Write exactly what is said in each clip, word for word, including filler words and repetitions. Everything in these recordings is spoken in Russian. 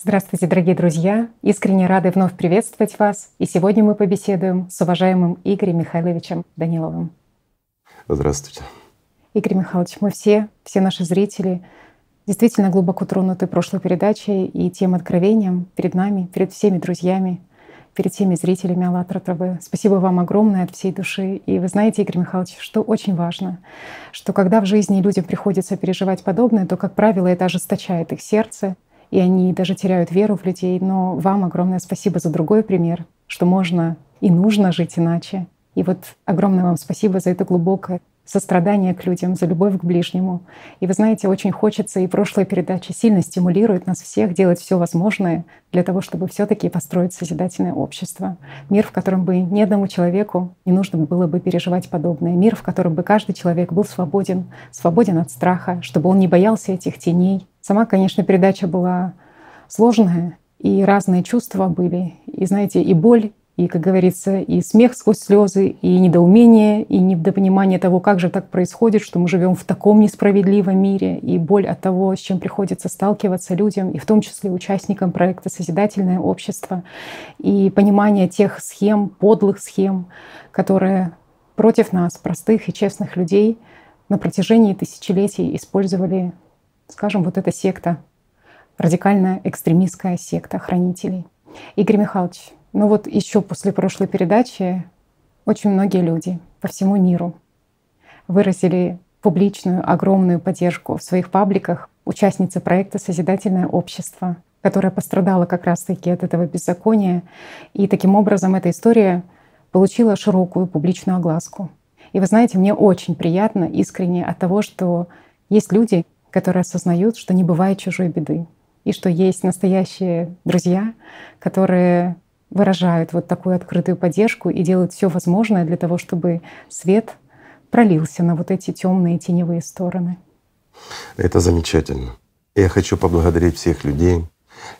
Здравствуйте, дорогие друзья! Искренне рады вновь приветствовать вас. И сегодня мы побеседуем с уважаемым Игорем Михайловичем Даниловым. Здравствуйте. Игорь Михайлович, мы все, все наши зрители действительно глубоко тронуты прошлой передачей и тем откровением перед нами, перед всеми друзьями, перед всеми зрителями АЛЛАТРА ТВ. Спасибо вам огромное от всей души. И вы знаете, Игорь Михайлович, что очень важно, что когда в жизни людям приходится переживать подобное, то, как правило, это ожесточает их сердце, и они даже теряют веру в людей. Но вам огромное спасибо за другой пример, что можно и нужно жить иначе. И вот огромное вам спасибо за это глубокое сострадание к людям, за любовь к ближнему. И вы знаете, очень хочется, и прошлая передача сильно стимулирует нас всех делать все возможное для того, чтобы все-таки построить созидательное общество. Мир, в котором бы ни одному человеку не нужно было бы переживать подобное. Мир, в котором бы каждый человек был свободен, свободен от страха, чтобы он не боялся этих теней. Сама, конечно, передача была сложная, и разные чувства были. И, знаете, и боль, и, как говорится, и смех сквозь слезы, и недоумение, и недопонимание того, как же так происходит, что мы живем в таком несправедливом мире, и боль от того, с чем приходится сталкиваться людям, и в том числе участникам проекта «Созидательное общество», и понимание тех схем, подлых схем, которые против нас, простых и честных людей, на протяжении тысячелетий использовали, скажем, вот эта секта, радикальная экстремистская секта хранителей. Игорь Михайлович, ну вот еще после прошлой передачи очень многие люди по всему миру выразили публичную, огромную поддержку в своих пабликах участницы проекта «Созидательное общество», которая пострадала как раз-таки от этого беззакония. И таким образом эта история получила широкую публичную огласку. И вы знаете, мне очень приятно искренне от того, что есть люди, которые осознают, что не бывает чужой беды, и что есть настоящие друзья, которые выражают вот такую открытую поддержку и делают все возможное для того, чтобы свет пролился на вот эти темные теневые стороны. Это замечательно. Я хочу поблагодарить всех людей,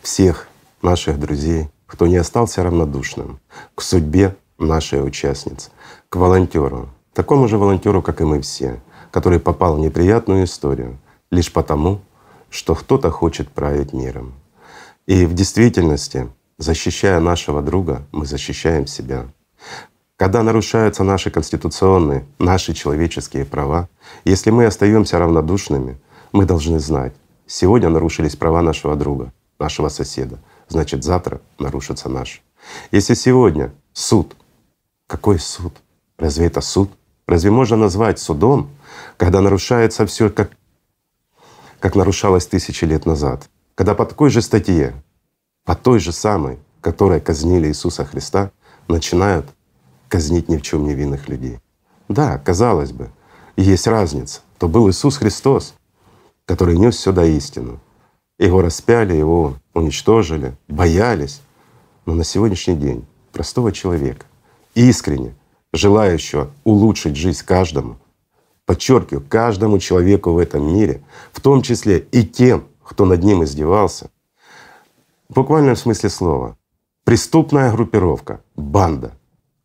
всех наших друзей, кто не остался равнодушным к судьбе нашей участницы, к волонтеру, такому же волонтеру, как и мы все, который попал в неприятную историю лишь потому, что кто-то хочет править миром. И в действительности, защищая нашего друга, мы защищаем себя. Когда нарушаются наши конституционные, наши человеческие права, если мы остаемся равнодушными, мы должны знать: сегодня нарушились права нашего друга, нашего соседа, значит, завтра нарушатся наши. Если сегодня суд, какой суд? Разве это суд? Разве можно назвать судом, когда нарушается все, как как нарушалось тысячи лет назад, когда по такой же статье, по той же самой, которой казнили Иисуса Христа, начинают казнить ни в чем невинных людей. Да, казалось бы, есть разница. То был Иисус Христос, который нес сюда истину. Его распяли, его уничтожили, боялись. Но на сегодняшний день простого человека, искренне желающего улучшить жизнь каждому, подчеркиваю, каждому человеку в этом мире, в том числе и тем, кто над ним издевался, в буквальном смысле слова, преступная группировка, банда,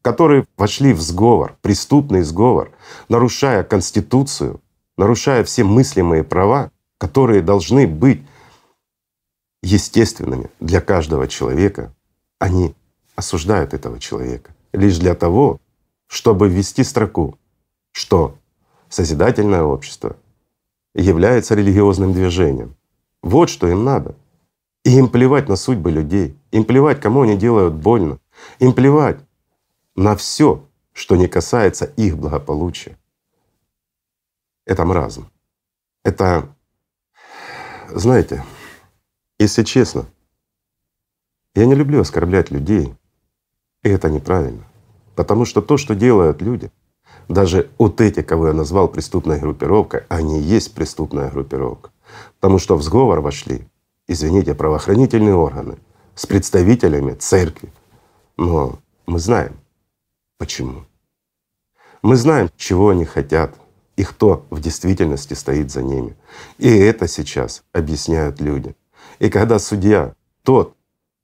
которые вошли в сговор, преступный сговор, нарушая Конституцию, нарушая все мыслимые права, которые должны быть естественными для каждого человека, они осуждают этого человека лишь для того, чтобы ввести строку, что Созидательное общество является религиозным движением. Вот что им надо. И им плевать на судьбы людей, им плевать, кому они делают больно, им плевать на все, что не касается их благополучия. Это маразм. Это, знаете, если честно, я не люблю оскорблять людей, и это неправильно. Потому что то, что делают люди, даже вот эти, кого я назвал преступной группировкой, они и есть преступная группировка. Потому что в сговор вошли, извините, правоохранительные органы с представителями церкви. Но мы знаем, почему. Мы знаем, чего они хотят и кто в действительности стоит за ними. И это сейчас объясняют люди. И когда судья, тот,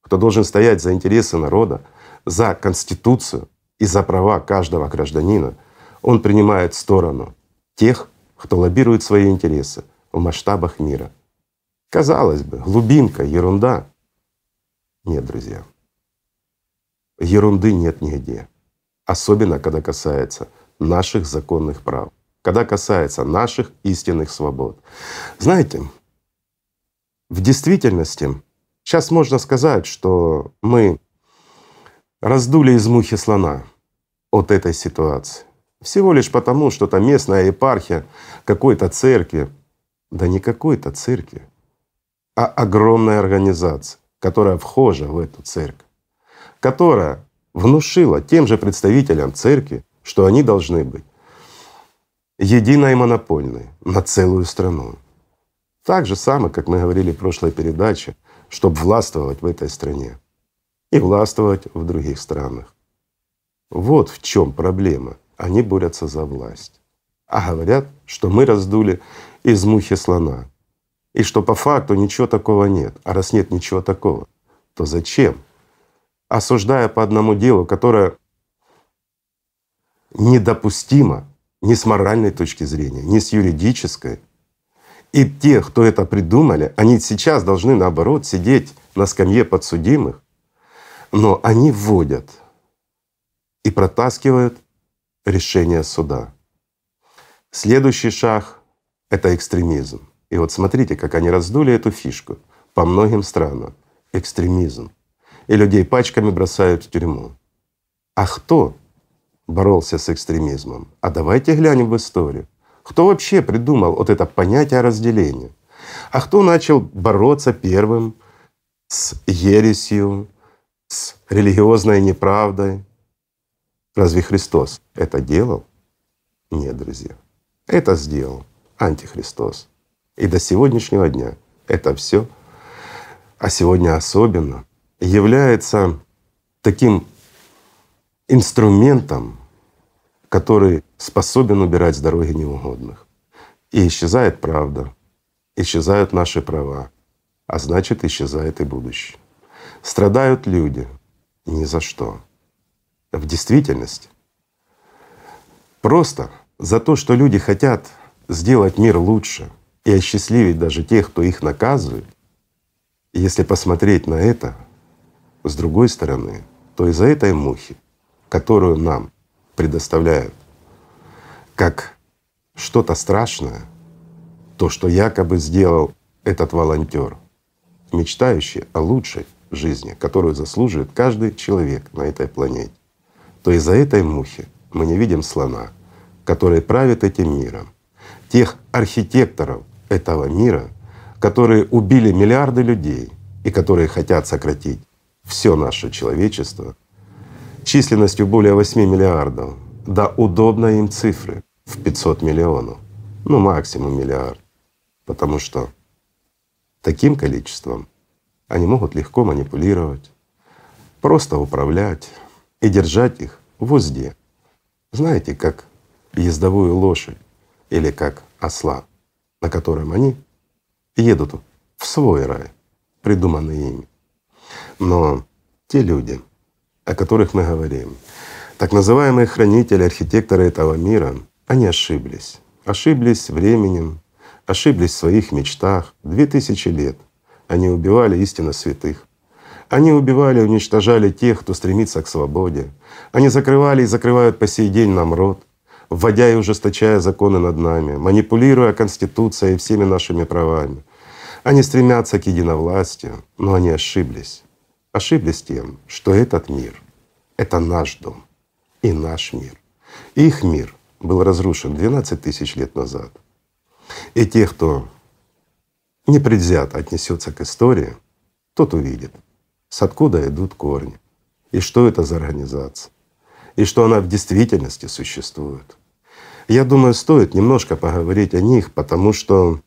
кто должен стоять за интересы народа, за Конституцию и за права каждого гражданина, он принимает сторону тех, кто лоббирует свои интересы в масштабах мира. Казалось бы, глубинка, ерунда. Нет, друзья. Ерунды нет нигде. Особенно, когда касается наших законных прав, когда касается наших истинных свобод. Знаете, в действительности сейчас можно сказать, что мы раздули из мухи слона от этой ситуации. Всего лишь потому, что там местная епархия какой-то церкви, да не какой-то церкви, а огромная организация, которая вхожа в эту церковь, которая внушила тем же представителям церкви, что они должны быть единой и монопольной на целую страну. Так же самое, как мы говорили в прошлой передаче, чтобы властвовать в этой стране и властвовать в других странах. Вот в чем проблема. Они борются за власть, а говорят, что мы раздули из мухи слона, и что по факту ничего такого нет. А раз нет ничего такого, то зачем, осуждая по одному делу, которое недопустимо ни с моральной точки зрения, ни с юридической, и те, кто это придумали, они сейчас должны, наоборот, сидеть на скамье подсудимых, но они вводят и протаскивают решение суда. Следующий шаг — это экстремизм. И вот смотрите, как они раздули эту фишку по многим странам. Экстремизм. И людей пачками бросают в тюрьму. А кто боролся с экстремизмом? А давайте глянем в историю. Кто вообще придумал вот это понятие разделения? А кто начал бороться первым с ересью, с религиозной неправдой? Разве Христос это делал? Нет, друзья. Это сделал Антихристос. И до сегодняшнего дня это все, а сегодня особенно, является таким инструментом, который способен убирать с дороги неугодных. И исчезает правда, исчезают наши права, а значит, исчезает и будущее. Страдают люди ни за что. В действительности просто за то, что люди хотят сделать мир лучше и осчастливить даже тех, кто их наказывает. И если посмотреть на это с другой стороны, то из-за этой мухи, которую нам предоставляют как что-то страшное, то, что якобы сделал этот волонтер, мечтающий о лучшей жизни, которую заслуживает каждый человек на этой планете, то из-за этой мухи мы не видим слона, который правит этим миром, тех архитекторов этого мира, которые убили миллиарды людей и которые хотят сократить все наше человечество численностью более восьми миллиардов до удобной им цифры в пятьсот миллионов, ну максимум миллиард, потому что таким количеством они могут легко манипулировать, просто управлять и держать их в узде. Знаете, как ездовую лошадь или как осла, на котором они едут в свой рай, придуманный ими. Но те люди, о которых мы говорим, так называемые хранители, архитекторы этого мира, они ошиблись. Ошиблись временем, ошиблись в своих мечтах. Две тысячи лет они убивали истинно святых. Они убивали, уничтожали тех, кто стремится к свободе. Они закрывали и закрывают по сей день нам рот, вводя и ужесточая законы над нами, манипулируя Конституцией и всеми нашими правами. Они стремятся к единовластию, но они ошиблись. Ошиблись тем, что этот мир — это наш дом и наш мир. Их мир был разрушен двенадцать тысяч лет назад. И те, кто непредвзято отнесется к истории, тот увидит, с откуда идут корни, и что это за организация, и что она в действительности существует. Я думаю, стоит немножко поговорить о них, потому что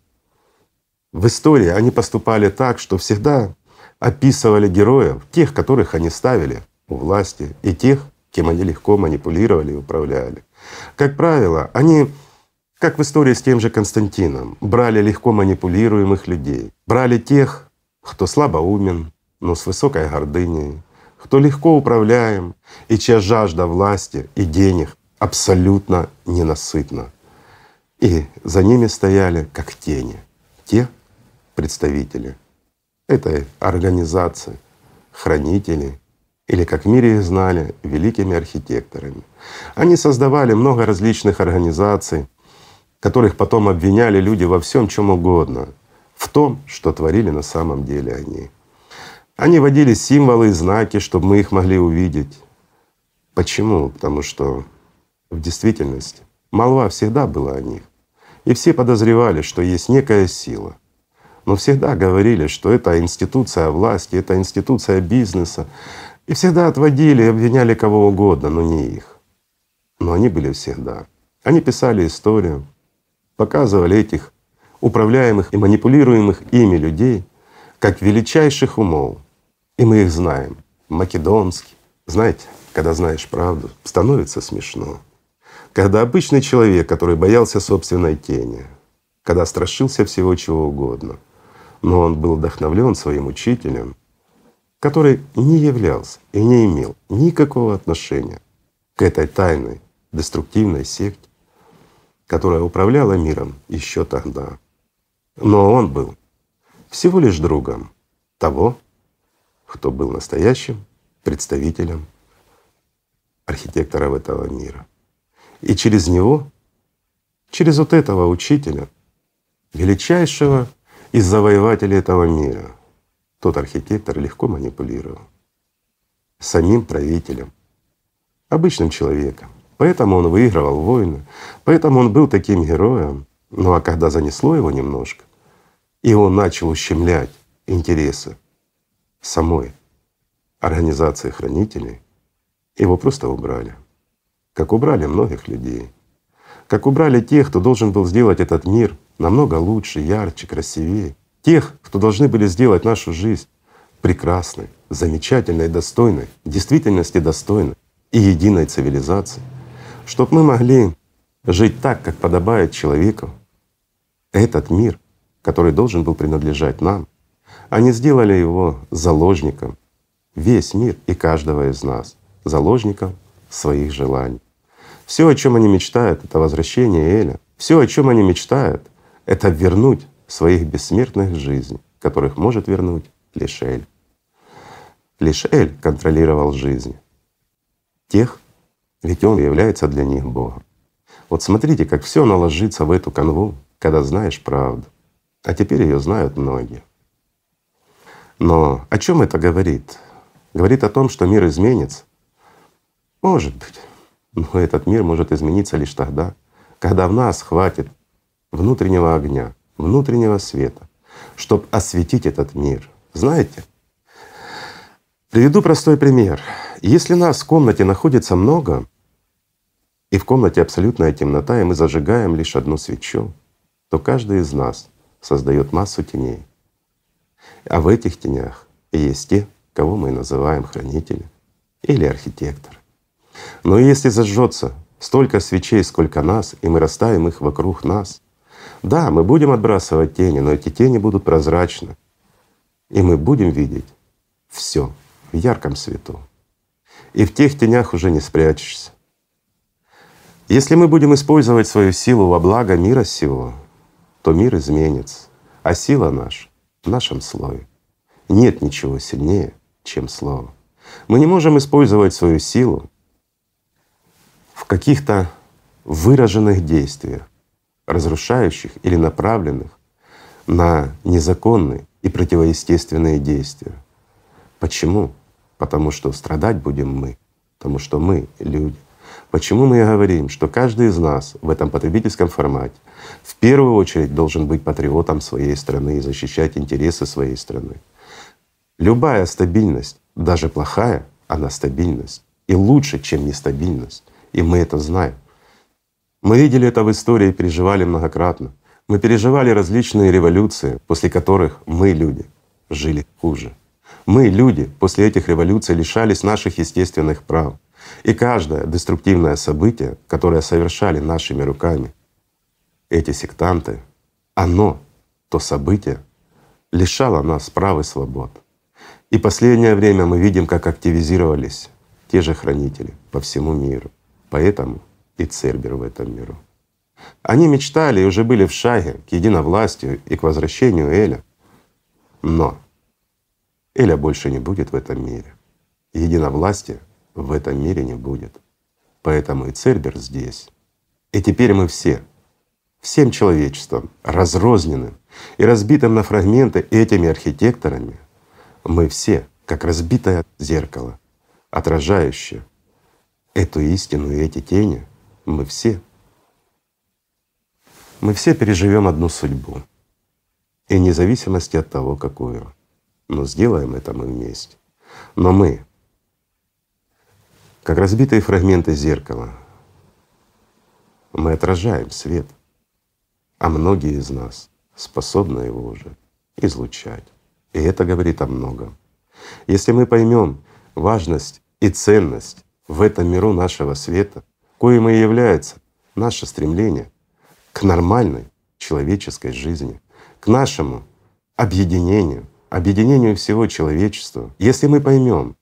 в истории они поступали так, что всегда описывали героев, тех, которых они ставили у власти, и тех, кем они легко манипулировали и управляли. Как правило, они, как в истории с тем же Константином, брали легко манипулируемых людей, брали тех, кто слабоумен, но с высокой гордыней, кто легко управляем и чья жажда власти и денег абсолютно ненасытна. И за ними стояли как тени те представители этой организации, хранители, или, как в мире их знали, великими архитекторами. Они создавали много различных организаций, которых потом обвиняли люди во всем чем угодно, в том, что творили на самом деле они. Они вводили символы и знаки, чтобы мы их могли увидеть. Почему? Потому что в действительности молва всегда была о них. И все подозревали, что есть некая сила. Но всегда говорили, что это институция власти, это институция бизнеса. И всегда отводили и обвиняли кого угодно, но не их. Но они были всегда. Они писали историю, показывали этих управляемых и манипулируемых ими людей как величайших умов. И мы их знаем. Македонский. Знаете, когда знаешь правду, становится смешно. Когда обычный человек, который боялся собственной тени, когда страшился всего чего угодно, но он был вдохновлен своим учителем, который не являлся и не имел никакого отношения к этой тайной, деструктивной секте, которая управляла миром еще тогда. Но он был всего лишь другом того, кто был настоящим представителем архитекторов этого мира. И через него, через вот этого учителя, величайшего из завоевателей этого мира, тот архитектор легко манипулировал самим правителем, обычным человеком. Поэтому он выигрывал войны, поэтому он был таким героем. Ну а когда занесло его немножко, и он начал ущемлять интересы самой организации хранителей, его просто убрали. Как убрали многих людей, как убрали тех, кто должен был сделать этот мир намного лучше, ярче, красивее, тех, кто должны были сделать нашу жизнь прекрасной, замечательной, достойной, в действительности достойной и единой цивилизации, чтобы мы могли жить так, как подобает человеку. Этот мир, который должен был принадлежать нам, они сделали его заложником, весь мир и каждого из нас, заложником своих желаний. Все, о чем они мечтают, — это возвращение Эля. Все, о чем они мечтают, — это вернуть своих бессмертных жизней, которых может вернуть лишь Эль. Лишь Эль контролировал жизни тех, ведь он является для них Богом. Вот смотрите, как все наложится в эту канву, когда знаешь правду. А теперь ее знают многие. Но о чем это говорит? Говорит о том, что мир изменится. Может быть. Но этот мир может измениться лишь тогда, когда в нас хватит внутреннего огня, внутреннего света, чтобы осветить этот мир. Знаете? Приведу простой пример. Если нас в комнате находится много, и в комнате абсолютная темнота, и мы зажигаем лишь одну свечу, то каждый из нас создает массу теней. А в этих тенях есть те, кого мы называем хранители или архитекторы. Но если зажжется столько свечей, сколько нас, и мы расставим их вокруг нас, да, мы будем отбрасывать тени, но эти тени будут прозрачны, и мы будем видеть все в ярком свету. И в тех тенях уже не спрячешься. Если мы будем использовать свою силу во благо мира сего, то мир изменится, а сила наша в нашем слове. Нет ничего сильнее, чем слово. Мы не можем использовать свою силу в каких-то выраженных действиях, разрушающих или направленных на незаконные и противоестественные действия. Почему? Потому что страдать будем мы, потому что мы — люди. Почему мы и говорим, что каждый из нас в этом потребительском формате в первую очередь должен быть патриотом своей страны и защищать интересы своей страны. Любая стабильность, даже плохая, она стабильность. И лучше, чем нестабильность. И мы это знаем. Мы видели это в истории и переживали многократно. Мы переживали различные революции, после которых мы, люди, жили хуже. Мы, люди, после этих революций лишались наших естественных прав. И каждое деструктивное событие, которое совершали нашими руками эти сектанты, оно, то событие, лишало нас прав и свобод. И последнее время мы видим, как активизировались те же хранители по всему миру. Поэтому и Цербер в этом миру. Они мечтали и уже были в шаге к единовластию и к возвращению Эля. Но Эля больше не будет в этом мире. Единовластия в этом мире не будет. Поэтому и Цербер здесь. И теперь мы все, всем человечеством, разрозненным и разбитым на фрагменты этими архитекторами, мы все, как разбитое зеркало, отражающее эту истину и эти тени, мы все. Мы все переживем одну судьбу, и вне зависимости от того, какую. Но сделаем это мы вместе. Но мы, как разбитые фрагменты зеркала, мы отражаем свет, а многие из нас способны его уже излучать. И это говорит о многом. Если мы поймем важность и ценность в этом миру нашего света, коим и является наше стремление к нормальной человеческой жизни, к нашему объединению, объединению всего человечества. Если мы поймем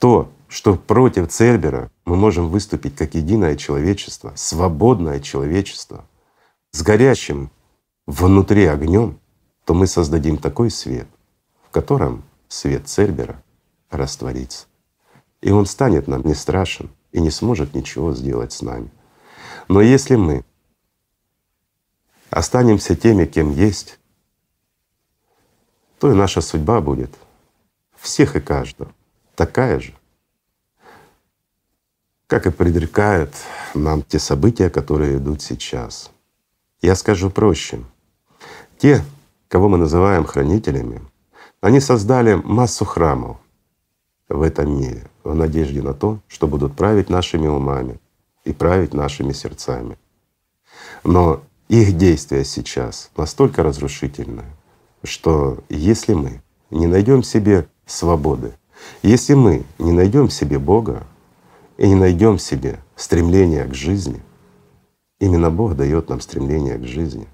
то, что против Цербера мы можем выступить как единое человечество, свободное человечество, с горящим внутри огнем, то мы создадим такой свет, в котором свет Цербера растворится. И он станет нам не страшен и не сможет ничего сделать с нами. Но если мы останемся теми, кем есть, то и наша судьба будет всех и каждого такая же, как и предрекают нам те события, которые идут сейчас. Я скажу проще. Те, кого мы называем хранителями, они создали массу храмов в этом мире в надежде на то, что будут править нашими умами и править нашими сердцами. Но их действия сейчас настолько разрушительны, что если мы не найдем в себе свободы, если мы не найдем в себе Бога и не найдем в себе стремление к жизни, именно Бог дает нам стремление к жизни,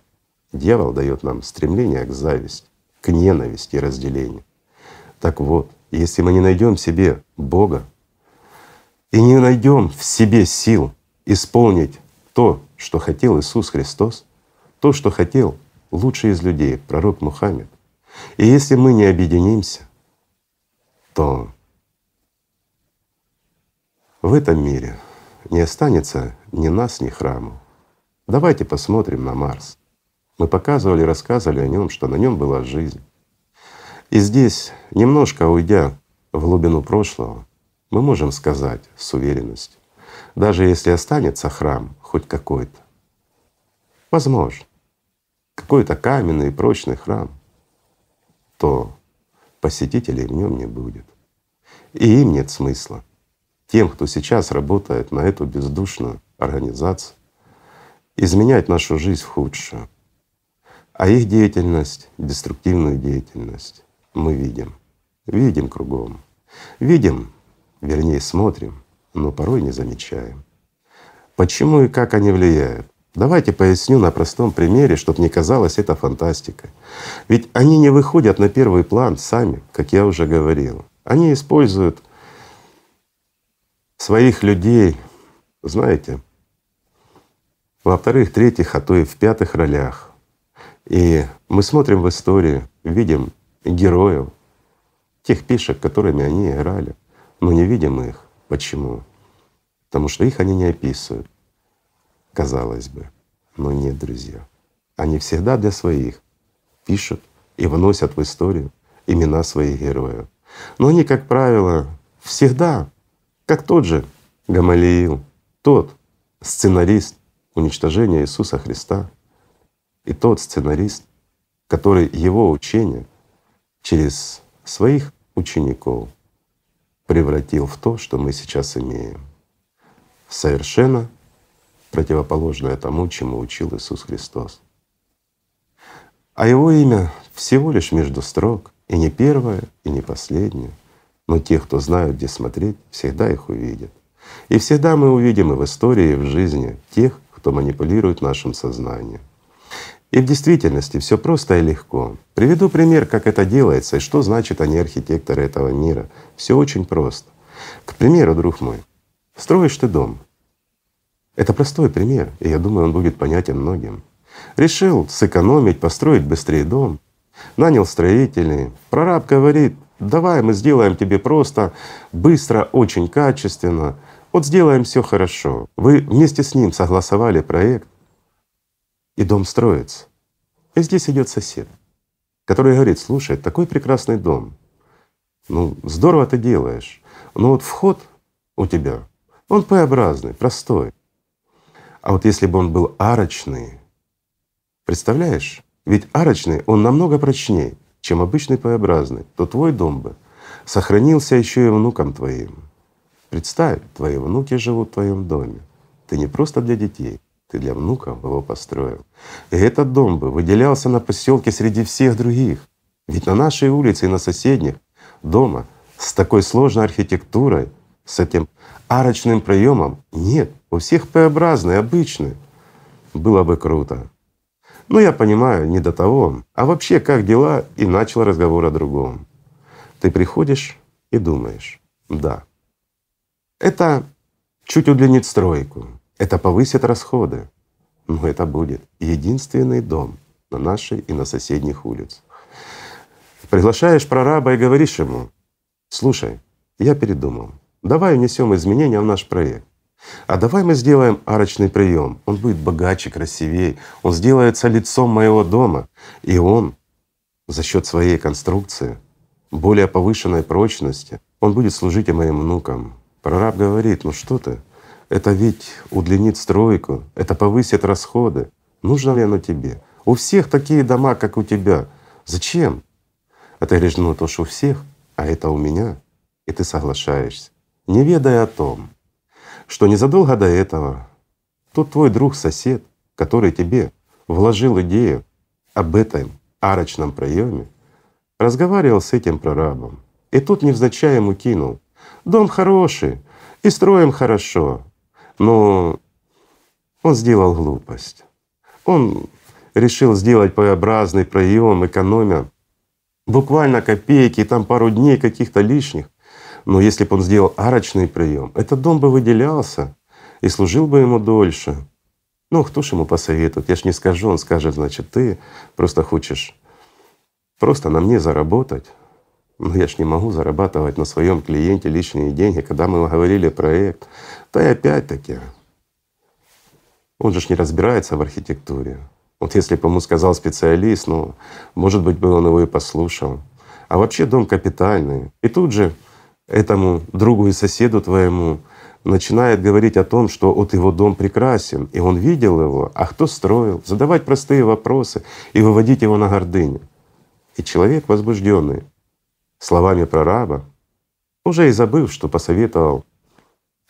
дьявол дает нам стремление к зависти, к ненависти и разделению. Так вот, если мы не найдем в себе Бога и не найдем в себе сил исполнить то, что хотел Иисус Христос, то, что хотел лучший из людей, пророк Мухаммед. И если мы не объединимся, то в этом мире не останется ни нас, ни храмов. Давайте посмотрим на Марс. Мы показывали, рассказывали о нем, что на нем была жизнь. И здесь, немножко уйдя в глубину прошлого, мы можем сказать с уверенностью, даже если останется храм хоть какой-то, возможно, какой-то каменный прочный храм, то посетителей в нем не будет. И им нет смысла. Тем, кто сейчас работает на эту бездушную организацию, изменять нашу жизнь в худшую. А их деятельность, деструктивную деятельность, мы видим. Видим кругом. Видим, вернее, смотрим, но порой не замечаем. Почему и как они влияют? Давайте поясню на простом примере, чтобы не казалось это фантастикой. Ведь они не выходят на первый план сами, как я уже говорил. Они используют своих людей, знаете, во вторых, третьих, а то и в пятых ролях. И мы смотрим в историю, видим героев, тех пешек, которыми они играли, но не видим их. Почему? Потому что их они не описывают, казалось бы. Но нет, друзья. Они всегда для своих пишут и вносят в историю имена своих героев. Но они, как правило, всегда, как тот же Гамалиил, тот сценарист уничтожения Иисуса Христа и тот сценарист, который его учение через своих учеников превратил в то, что мы сейчас имеем. Совершенно противоположное тому, чему учил Иисус Христос. А Его имя всего лишь между строк, и не первое, и не последнее. Но те, кто знают, где смотреть, всегда их увидят. И всегда мы увидим и в истории, и в жизни тех, кто манипулирует нашим сознанием. И в действительности все просто и легко. Приведу пример, как это делается и что значит они архитекторы этого мира. Все очень просто. К примеру, друг мой, строишь ты дом. Это простой пример, и я думаю, он будет понятен многим. Решил сэкономить, построить быстрее дом, нанял строителей. Прораб говорит: давай мы сделаем тебе просто, быстро, очень качественно, вот сделаем все хорошо. Вы вместе с ним согласовали проект, и дом строится. И здесь идет сосед, который говорит: слушай, такой прекрасный дом, ну здорово ты делаешь, но вот вход у тебя, он П-образный, простой. А вот если бы он был арочный, представляешь? Ведь арочный, он намного прочнее, чем обычный П-образный, то твой дом бы сохранился еще и внукам твоим. Представь, твои внуки живут в твоем доме. Ты не просто для детей, ты для внуков его построил. И этот дом бы выделялся на поселке среди всех других. Ведь на нашей улице и на соседних дома с такой сложной архитектурой, с этим арочным проемом нет. У всех П-образные, обычные. Было бы круто. Ну, я понимаю, не до того. А вообще, как дела? И начал разговор о другом. Ты приходишь и думаешь: да, это чуть удлинит стройку, это повысит расходы, но это будет единственный дом на нашей и на соседних улицах. Приглашаешь прораба и говоришь ему: слушай, я передумал, давай внесем изменения в наш проект. А давай мы сделаем арочный прием, он будет богаче, красивее, он сделается лицом моего дома, и он за счет своей конструкции, более повышенной прочности, он будет служить и моим внукам. Прораб говорит: ну что ты, это ведь удлинит стройку, это повысит расходы, нужно ли оно тебе? У всех такие дома, как у тебя, зачем? А ты говоришь: ну то что у всех, а это у меня, и ты соглашаешься, не ведая о том, что незадолго до этого тот твой друг-сосед, который тебе вложил идею об этом арочном проеме, разговаривал с этим прорабом, и тот невзначай ему кинул: дом хороший, и строим хорошо, но он сделал глупость. Он решил сделать П-образный проем, экономя буквально копейки, там пару дней каких-то лишних. Но если бы он сделал арочный прием, этот дом бы выделялся и служил бы ему дольше. Ну, кто ж ему посоветует? Я ж не скажу, он скажет: значит, ты просто хочешь просто на мне заработать. Но я ж не могу зарабатывать на своем клиенте лишние деньги, когда мы говорили проект. Да и опять-таки, он же ж не разбирается в архитектуре. Вот если бы ему сказал специалист, ну, может быть, бы он его и послушал. А вообще дом капитальный. И тут же этому другу и соседу твоему начинает говорить о том, что вот его дом прекрасен, и он видел его, а кто строил, задавать простые вопросы и выводить его на гордыню. И человек, возбужденный словами прораба, уже и забыв, что посоветовал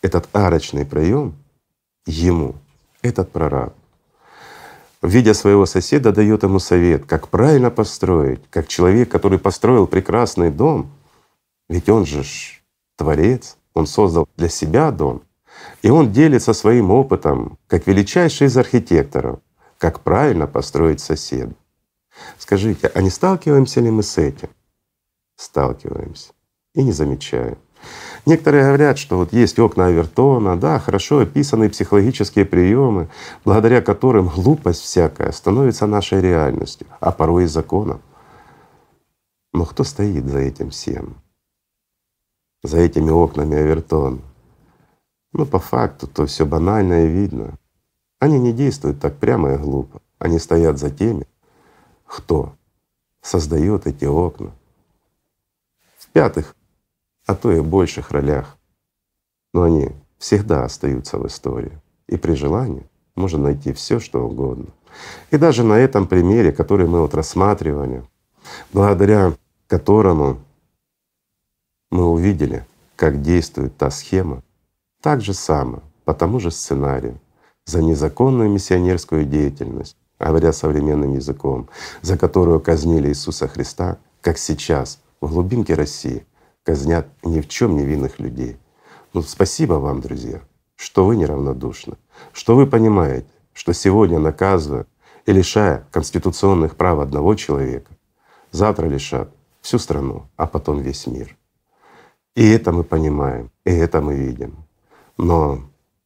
этот арочный проем ему, этот прораб, видя своего соседа, дает ему совет, как правильно построить, как человек, который построил прекрасный дом. Ведь он же ж творец, он создал для себя дом, и он делится своим опытом, как величайший из архитекторов, как правильно построить соседа. Скажите, а не сталкиваемся ли мы с этим? Сталкиваемся и не замечаем. Некоторые говорят, что вот есть окна Овертона, да, хорошо описанные психологические приемы, благодаря которым глупость всякая становится нашей реальностью, а порой и законом. Но кто стоит за этим всем? За этими окнами Овертон? Ну, по факту, то все банально и видно. Они не действуют так прямо и глупо. Они стоят за теми, кто создает эти окна в пятых, а то и в больших ролях. Но они всегда остаются в истории. И при желании можно найти все, что угодно. И даже на этом примере, который мы вот рассматривали, благодаря которому мы увидели, как действует та схема, так же само, по тому же сценарию, за незаконную миссионерскую деятельность, говоря современным языком, за которую казнили Иисуса Христа, как сейчас в глубинке России казнят ни в чем невинных людей. Ну, спасибо вам, друзья, что вы неравнодушны, что вы понимаете, что сегодня, наказывая и лишая конституционных прав одного человека, завтра лишат всю страну, а потом весь мир. И это мы понимаем, и это мы видим. Но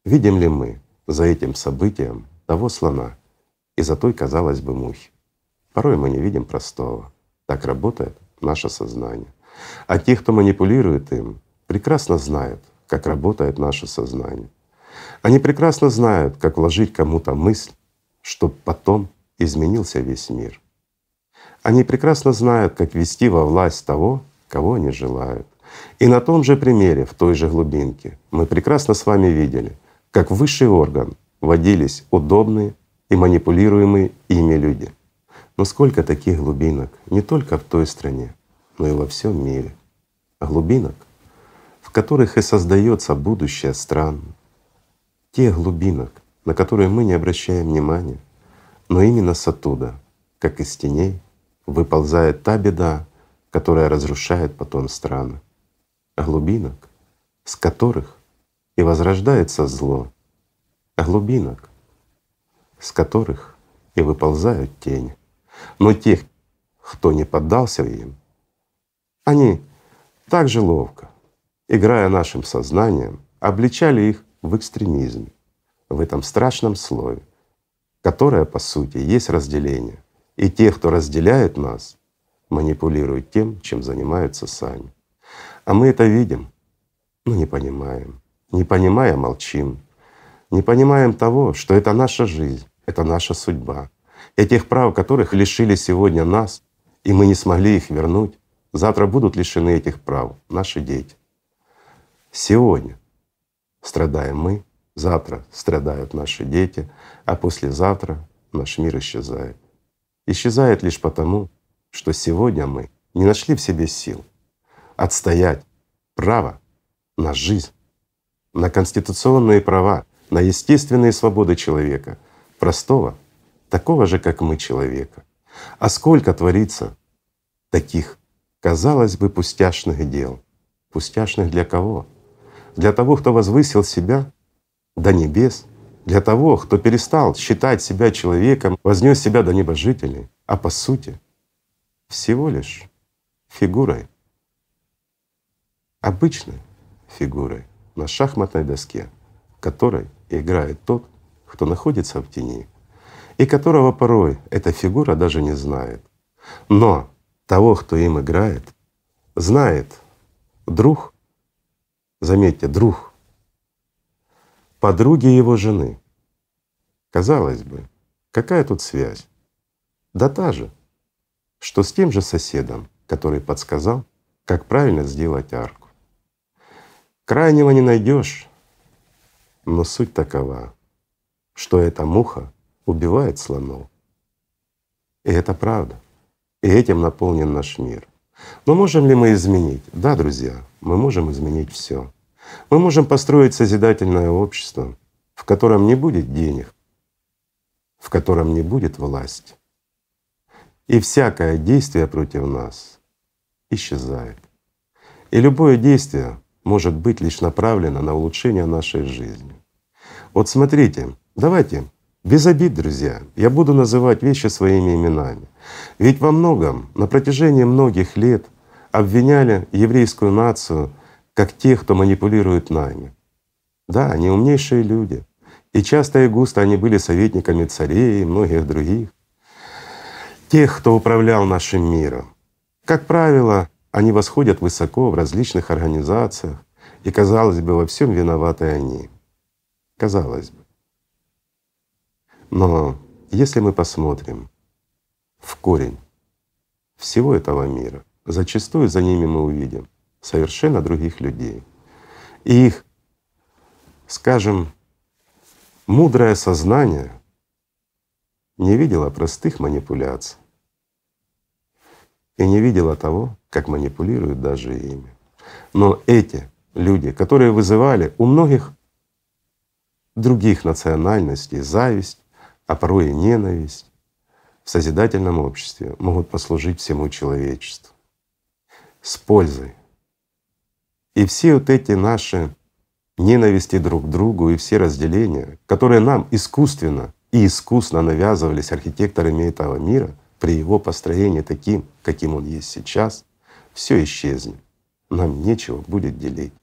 видим ли мы за этим событием того слона и за той, казалось бы, мухи? Порой мы не видим простого. Так работает наше сознание. А те, кто манипулирует им, прекрасно знают, как работает наше сознание. Они прекрасно знают, как вложить кому-то мысль, чтобы потом изменился весь мир. Они прекрасно знают, как вести во власть того, кого они желают. И на том же примере, в той же глубинке, мы прекрасно с вами видели, как высший орган вводились удобные и манипулируемые ими люди. Но сколько таких глубинок не только в той стране, но и во всем мире. Глубинок, в которых и создается будущее стран. Тех глубинок, на которые мы не обращаем внимания, но именно с оттуда, как из теней, выползает та беда, которая разрушает потом страны. Глубинок, с которых и возрождается зло. Глубинок, с которых и выползают тени. Но тех, кто не поддался им, они так же ловко, играя нашим сознанием, обличали их в экстремизме, в этом страшном слове, которое, по сути, есть разделение. И те, кто разделяет нас, манипулируют тем, чем занимаются сами. А мы это видим, но не понимаем. Не понимая, молчим. Не понимаем того, что это наша жизнь, это наша судьба. И тех прав, которых лишили сегодня нас, и мы не смогли их вернуть, завтра будут лишены этих прав наши дети. Сегодня страдаем мы, завтра страдают наши дети, а послезавтра наш мир исчезает. Исчезает лишь потому, что сегодня мы не нашли в себе сил отстоять право на жизнь, на конституционные права, на естественные свободы человека, простого, такого же, как мы, человека. А сколько творится таких, казалось бы, пустяшных дел? Пустяшных для кого? Для того, кто возвысил себя до небес, для того, кто перестал считать себя человеком, вознес себя до небожителей, а по сути всего лишь фигурой, обычной фигурой на шахматной доске, которой играет тот, кто находится в тени, и которого порой эта фигура даже не знает. Но того, кто им играет, знает друг, заметьте, друг подруги его жены. Казалось бы, какая тут связь? Да та же, что с тем же соседом, который подсказал, как правильно сделать арку. Крайнего не найдешь, но суть такова, что эта муха убивает слонов. И это правда. И этим наполнен наш мир. Но можем ли мы изменить? Да, друзья, мы можем изменить все. Мы можем построить созидательное общество, в котором не будет денег, в котором не будет власти. И всякое действие против нас исчезает. И любое действие может быть лишь направлено на улучшение нашей жизни. Вот смотрите, давайте без обид, друзья, я буду называть вещи своими именами. Ведь во многом на протяжении многих лет обвиняли еврейскую нацию как тех, кто манипулирует нами. Да, они умнейшие люди, и часто и густо они были советниками царей и многих других, тех, кто управлял нашим миром. Как правило, они восходят высоко в различных организациях, и, казалось бы, во всем виноваты они. Казалось бы. Но если мы посмотрим в корень всего этого мира, зачастую за ними мы увидим совершенно других людей. И их, скажем, мудрое сознание не видело простых манипуляций и не видело того, как манипулируют даже ими. Но эти люди, которые вызывали у многих других национальностей зависть, а порой и ненависть, в созидательном обществе могут послужить всему человечеству с пользой. И все вот эти наши ненависти друг к другу и все разделения, которые нам искусственно и искусно навязывались архитекторами этого мира при его построении таким, каким он есть сейчас, все исчезнет. Нам нечего будет делить.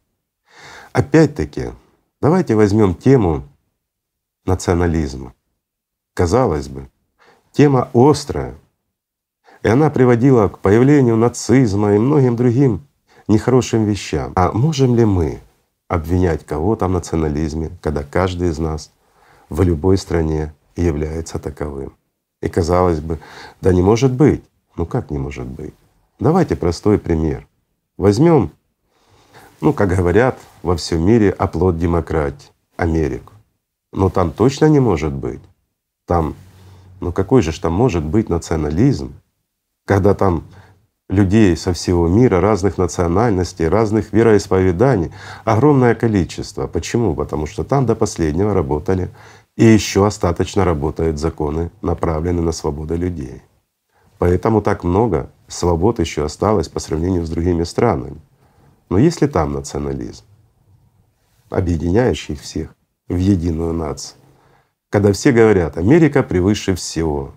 Опять-таки, давайте возьмем тему национализма. Казалось бы, тема острая. И она приводила к появлению нацизма и многим другим нехорошим вещам. А можем ли мы обвинять кого-то в национализме, когда каждый из нас в любой стране является таковым? И казалось бы, да не может быть. Ну как не может быть? Давайте простой пример. Возьмем, ну как говорят во всем мире, оплот демократии, Америку. Но там точно не может быть. Там, ну какой же ж там может быть национализм, когда там людей со всего мира, разных национальностей, разных вероисповеданий огромное количество. Почему? Потому что там до последнего работали и еще остаточно работают законы, направленные на свободу людей. Поэтому так много свобод еще осталось по сравнению с другими странами. Но есть ли там национализм, объединяющий всех в единую нацию? Когда все говорят «Америка превыше всего»,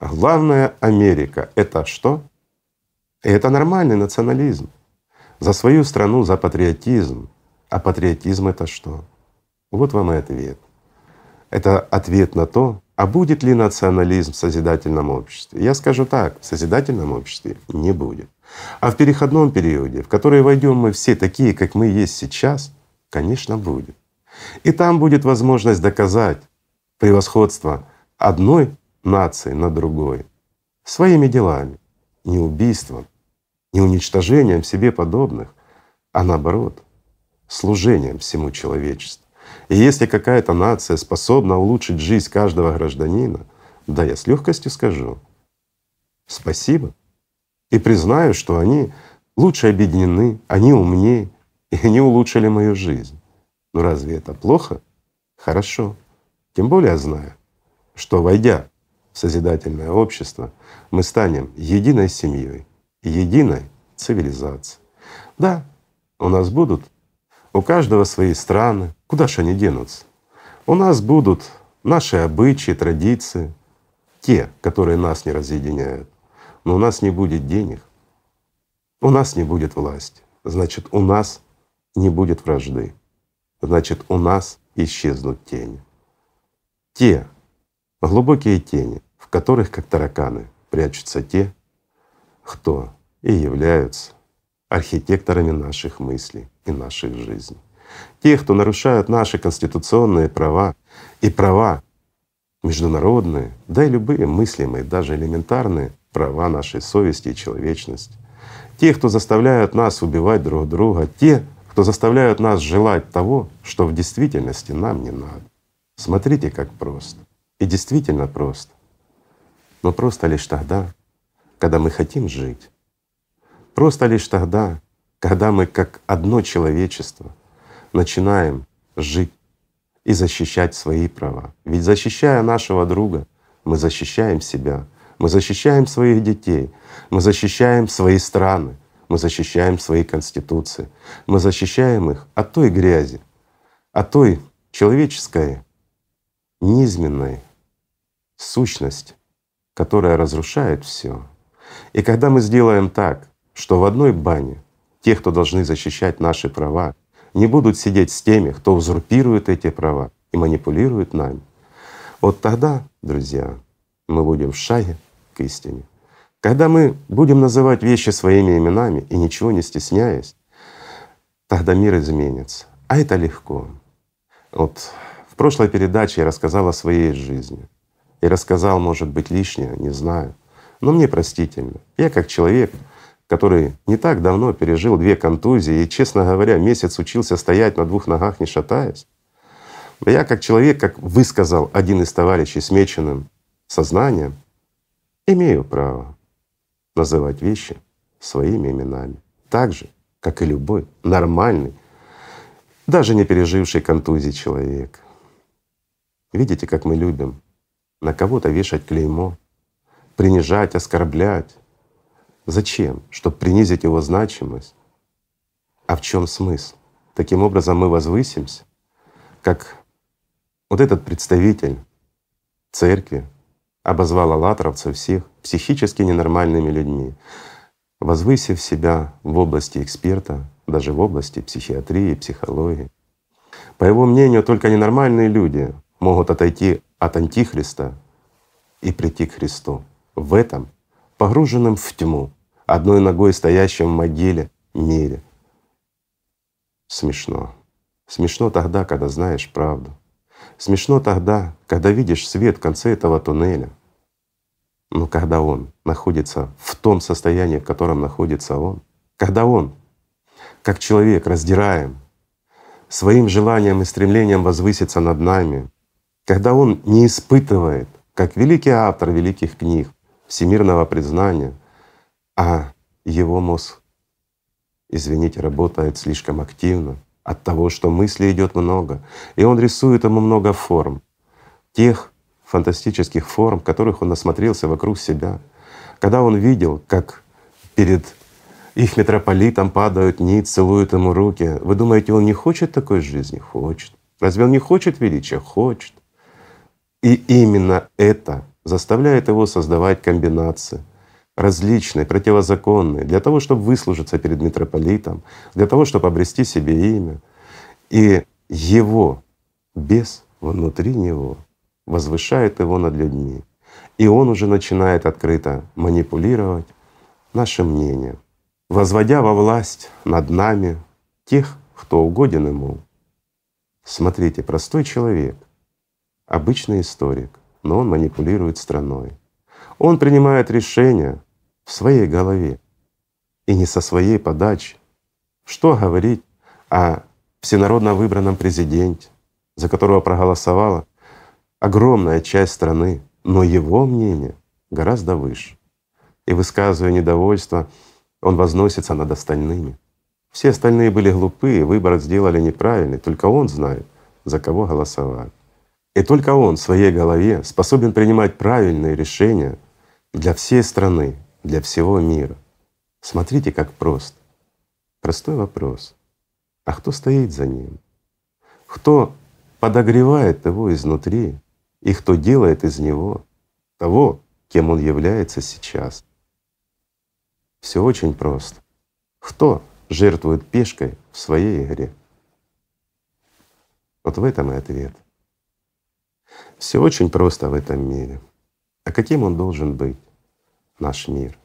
главное — Америка. Это что? И это нормальный национализм. За свою страну, за патриотизм. А патриотизм — это что? Вот вам и ответ. Это ответ на то, а будет ли национализм в созидательном обществе. Я скажу так, в созидательном обществе не будет. А в переходном периоде, в который войдем мы все такие, как мы есть сейчас, конечно, будет. И там будет возможность доказать превосходство одной нации над другой своими делами. Не убийством, не уничтожением себе подобных, а наоборот, служением всему человечеству. И если какая-то нация способна улучшить жизнь каждого гражданина, да я с легкостью скажу спасибо и признаю, что они лучше объединены, они умнее, и они улучшили мою жизнь. Но разве это плохо? Хорошо. Тем более знаю, что войдя в созидательное общество, мы станем единой семьей, единой цивилизацией. Да, у нас будут у каждого свои страны, куда же они денутся? У нас будут наши обычаи, традиции, те, которые нас не разъединяют. Но у нас не будет денег, у нас не будет власти, значит, у нас не будет вражды, значит, у нас исчезнут тени. Те глубокие тени, в которых, как тараканы, прячутся те, кто и являются архитекторами наших мыслей и наших жизней. Те, кто нарушают наши конституционные права и права международные, да и любые мыслимые, даже элементарные права нашей совести и человечности. Те, кто заставляют нас убивать друг друга, те, кто заставляют нас желать того, что в действительности нам не надо. Смотрите, как просто. И действительно просто. Но просто лишь тогда, когда мы хотим жить. Просто лишь тогда, когда мы как одно человечество начинаем жить и защищать свои права. Ведь защищая нашего друга, мы защищаем себя, мы защищаем своих детей, мы защищаем свои страны, мы защищаем свои конституции, мы защищаем их от той грязи, от той человеческой низменной сущность, которая разрушает все. И когда мы сделаем так, что в одной бане те, кто должны защищать наши права, не будут сидеть с теми, кто узурпирует эти права и манипулирует нами, вот тогда, друзья, мы будем в шаге к истине. Когда мы будем называть вещи своими именами и ничего не стесняясь, тогда мир изменится. А это легко. Вот в прошлой передаче я рассказал о своей жизни. И рассказал, может быть, лишнее, не знаю. Но мне простительно. Я как человек, который не так давно пережил две контузии и, честно говоря, месяц учился стоять на двух ногах, не шатаясь. Я как человек, как высказал один из товарищей с меченым сознанием, имею право называть вещи своими именами. Так же, как и любой нормальный, даже не переживший контузии человек. Видите, как мы любим на кого-то вешать клеймо, принижать, оскорблять. Зачем? Чтобы принизить его значимость. А в чем смысл? Таким образом мы возвысимся, как вот этот представитель церкви обозвал аллатровцев всех психически ненормальными людьми, возвысив себя в области эксперта, даже в области психиатрии, психологии. По его мнению, только ненормальные люди могут отойти от Антихриста и прийти к Христу. В этом погруженным в тьму, одной ногой стоящим в могиле мире. Смешно. Смешно тогда, когда знаешь правду. Смешно тогда, когда видишь свет в конце этого туннеля. Но когда он находится в том состоянии, в котором находится он, когда он, как человек, раздираем своим желанием и стремлением возвыситься над нами, когда он не испытывает, как великий автор великих книг всемирного признания, а его мозг, извините, работает слишком активно от того, что мыслей идет много, и он рисует ему много форм, тех фантастических форм, которых он насмотрелся вокруг себя, когда он видел, как перед их митрополитом падают ниц, целуют ему руки. Вы думаете, он не хочет такой жизни? Хочет. Разве он не хочет величия? Хочет. И именно это заставляет его создавать комбинации различные, противозаконные, для того, чтобы выслужиться перед митрополитом, для того, чтобы обрести себе имя. И его бес внутри него возвышает его над людьми. И он уже начинает открыто манипулировать нашим мнением, возводя во власть над нами тех, кто угоден ему. Смотрите, простой человек, обычный историк, но он манипулирует страной. Он принимает решения в своей голове и не со своей подачи. Что говорить о всенародно выбранном президенте, за которого проголосовала огромная часть страны, но его мнение гораздо выше. И, высказывая недовольство, он возносится над остальными. Все остальные были глупые, выбор сделали неправильный, только он знает, за кого голосовать. И только он в своей голове способен принимать правильные решения для всей страны, для всего мира. Смотрите, как просто. Простой вопрос. А кто стоит за ним? Кто подогревает его изнутри и кто делает из него того, кем он является сейчас? Все очень просто. Кто жертвует пешкой в своей игре? Вот в этом и ответ. Все очень просто в этом мире. А каким он должен быть, наш мир?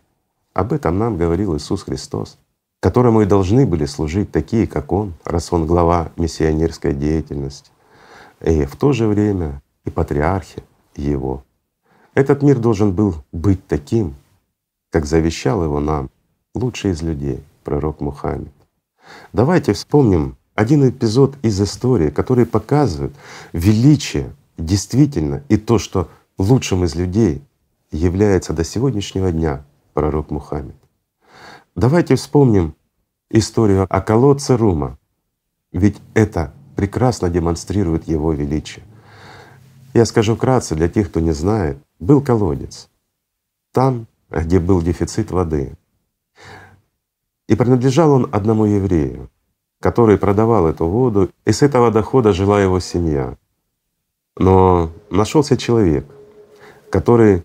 Об этом нам говорил Иисус Христос, которому и должны были служить такие, как Он, раз Он глава миссионерской деятельности, и в то же время и патриархи Его. Этот мир должен был быть таким, как завещал его нам лучший из людей, пророк Мухаммед. Давайте вспомним один эпизод из истории, который показывает величие действительно и то, что лучшим из людей является до сегодняшнего дня пророк Мухаммед. Давайте вспомним историю о колодце Рума, ведь это прекрасно демонстрирует его величие. Я скажу вкратце для тех, кто не знает. Был колодец там, где был дефицит воды. И принадлежал он одному еврею, который продавал эту воду, и с этого дохода жила его семья. Но нашелся человек, который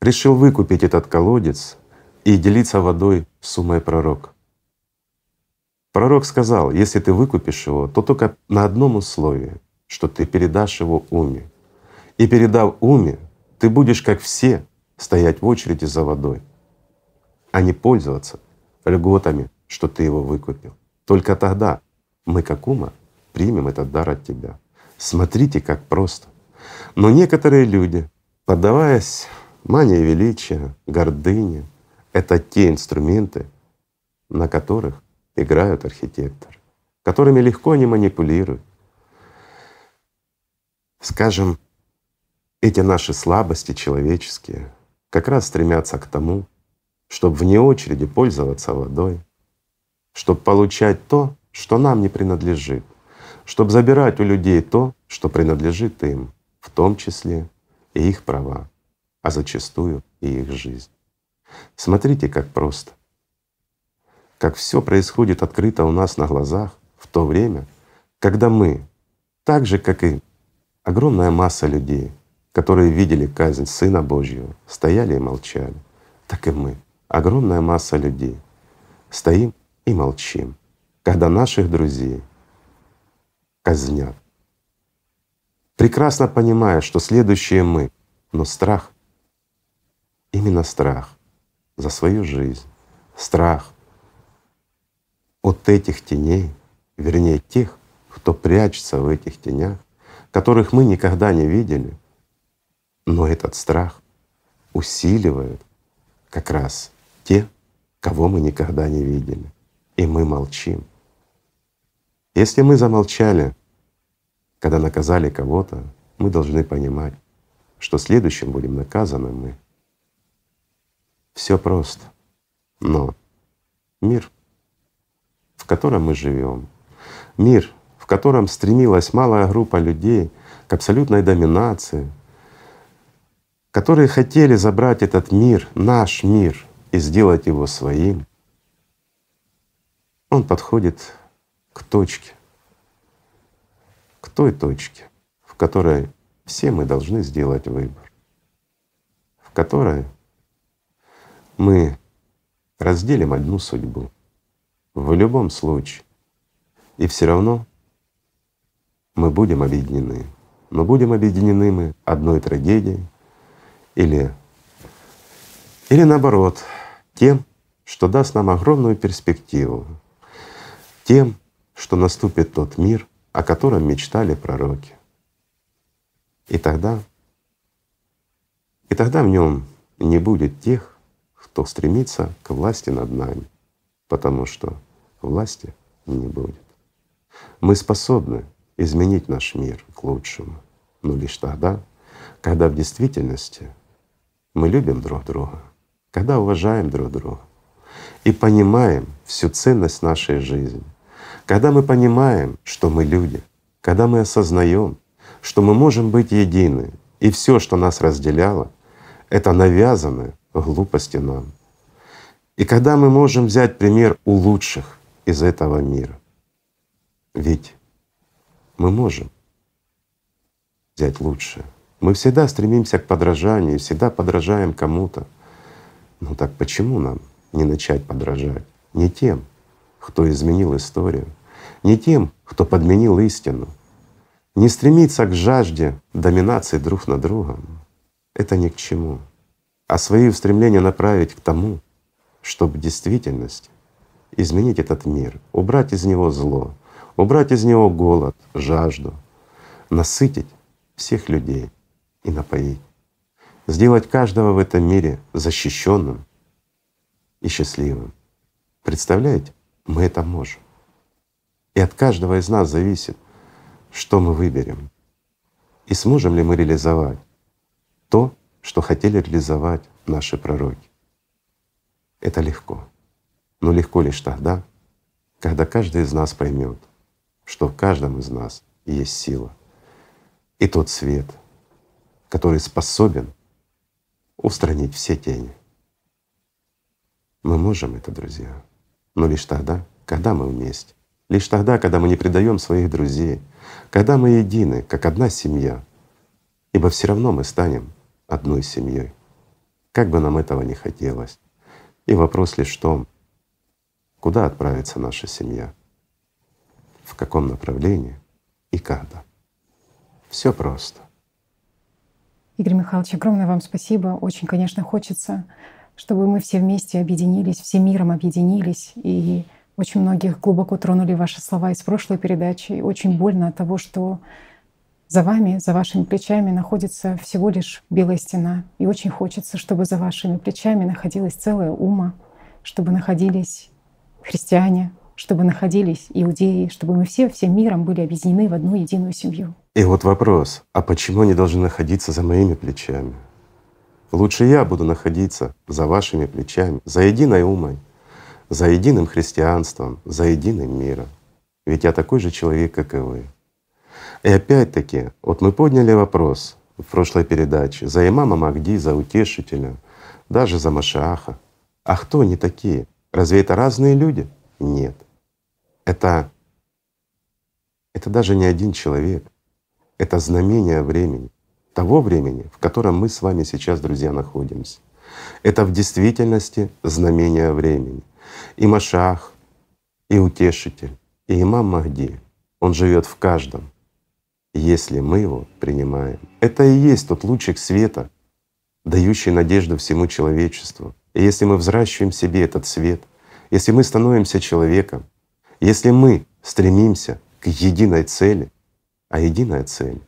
решил выкупить этот колодец и делиться водой с умой пророка. Пророк сказал: если ты выкупишь его, то только на одном условии, что ты передашь его уме. И передав уме, ты будешь, как все, стоять в очереди за водой, а не пользоваться льготами, что ты его выкупил. Только тогда мы, как ума, примем этот дар от тебя. Смотрите, как просто. Но некоторые люди, поддаваясь мании величия, гордыне, это те инструменты, на которых играют архитекторы, которыми легко они манипулируют. Скажем, эти наши слабости человеческие как раз стремятся к тому, чтобы вне очереди пользоваться водой, чтобы получать то, что нам не принадлежит, чтобы забирать у людей то, что принадлежит им, в том числе и их права, а зачастую и их жизнь. Смотрите, как просто, как все происходит открыто у нас на глазах в то время, когда мы, так же как и огромная масса людей, которые видели казнь Сына Божьего, стояли и молчали, так и мы, огромная масса людей, стоим и молчим, когда наших друзей казнят, прекрасно понимая, что следующие мы, но страх, именно страх за свою жизнь, страх от этих теней, вернее тех, кто прячется в этих тенях, которых мы никогда не видели, но этот страх усиливает как раз те, кого мы никогда не видели, и мы молчим. Если мы замолчали, когда наказали кого-то, мы должны понимать, что следующим будем наказаны мы. Все просто. Но мир, в котором мы живем, мир, в котором стремилась малая группа людей к абсолютной доминации, которые хотели забрать этот мир, наш мир, и сделать его своим, он подходит к точке, к той точке, в которой все мы должны сделать выбор, в которой мы разделим одну судьбу в любом случае, и все равно мы будем объединены. Но будем объединены мы одной трагедией или, или наоборот, тем, что даст нам огромную перспективу, тем, что наступит тот мир, о котором мечтали пророки. И тогда, и тогда в нем не будет тех, кто стремится к власти над нами, потому что власти не будет. Мы способны изменить наш мир к лучшему, но лишь тогда, когда в действительности мы любим друг друга, когда уважаем друг друга и понимаем всю ценность нашей жизни, когда мы понимаем, что мы люди, когда мы осознаем, что мы можем быть едины, и все, что нас разделяло, это навязаны глупости нам. И когда мы можем взять пример у лучших из этого мира, ведь мы можем взять лучшее. Мы всегда стремимся к подражанию, всегда подражаем кому-то. Ну так почему нам не начать подражать? Не тем, кто изменил историю, не тем, кто подменил истину, не стремиться к жажде доминации друг над другом — это ни к чему, а свои устремления направить к тому, чтобы в действительности изменить этот мир, убрать из него зло, убрать из него голод, жажду, насытить всех людей и напоить, сделать каждого в этом мире защищенным и счастливым. Представляете, мы это можем. И от каждого из нас зависит, что мы выберем и сможем ли мы реализовать то, что хотели реализовать наши пророки. Это легко. Но легко лишь тогда, когда каждый из нас поймет, что в каждом из нас есть сила и тот свет, который способен устранить все тени. Мы можем это, друзья, но лишь тогда, когда мы вместе, лишь тогда, когда мы не предаем своих друзей, когда мы едины, как одна семья, ибо все равно мы станем одной семьей, как бы нам этого не хотелось. И вопрос лишь в том, куда отправится наша семья, в каком направлении и когда. Все просто. Игорь Михайлович, огромное вам спасибо. Очень, конечно, хочется, чтобы мы все вместе объединились, всем миром объединились. И очень многих глубоко тронули ваши слова из прошлой передачи. И очень больно от того, что за вами, за вашими плечами находится всего лишь белая стена. И очень хочется, чтобы за вашими плечами находилась целая ума, чтобы находились христиане, чтобы находились иудеи, чтобы мы все всем миром были объединены в одну единую семью. И вот вопрос, а почему они должны находиться за моими плечами? Лучше я буду находиться за вашими плечами, за единой умой, за единым христианством, за единым миром. Ведь я такой же человек, как и вы. И опять-таки, вот мы подняли вопрос в прошлой передаче за имама Махди, за Утешителя, даже за Машиаха. А кто они такие? Разве это разные люди? Нет. Это, это даже не один человек. Это знамение времени, того времени, в котором мы с вами сейчас, друзья, находимся. Это в действительности знамение времени. И Машиах, и Утешитель, и имам Махди, он живет в каждом, если мы его принимаем. Это и есть тот лучик света, дающий надежду всему человечеству, И если мы взращиваем в себе этот свет, если мы становимся человеком, если мы стремимся к единой цели, а единая цель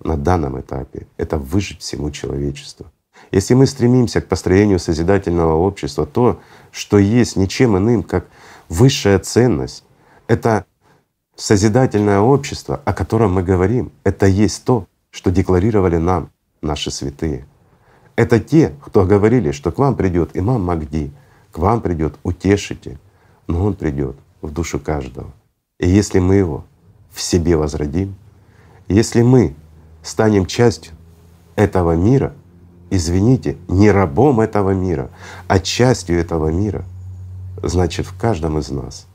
на данном этапе — это выжить всему человечеству. Если мы стремимся к построению созидательного общества, то, что есть ничем иным, как высшая ценность, это созидательное общество, о котором мы говорим, это есть то, что декларировали нам наши святые. Это те, кто говорили, что к вам придет имам Махди, к вам придет Утешитель, но он придет в душу каждого. И если мы его в себе возродим, если мы станем частью этого мира, извините, не рабом этого мира, а частью этого мира, значит, в каждом из нас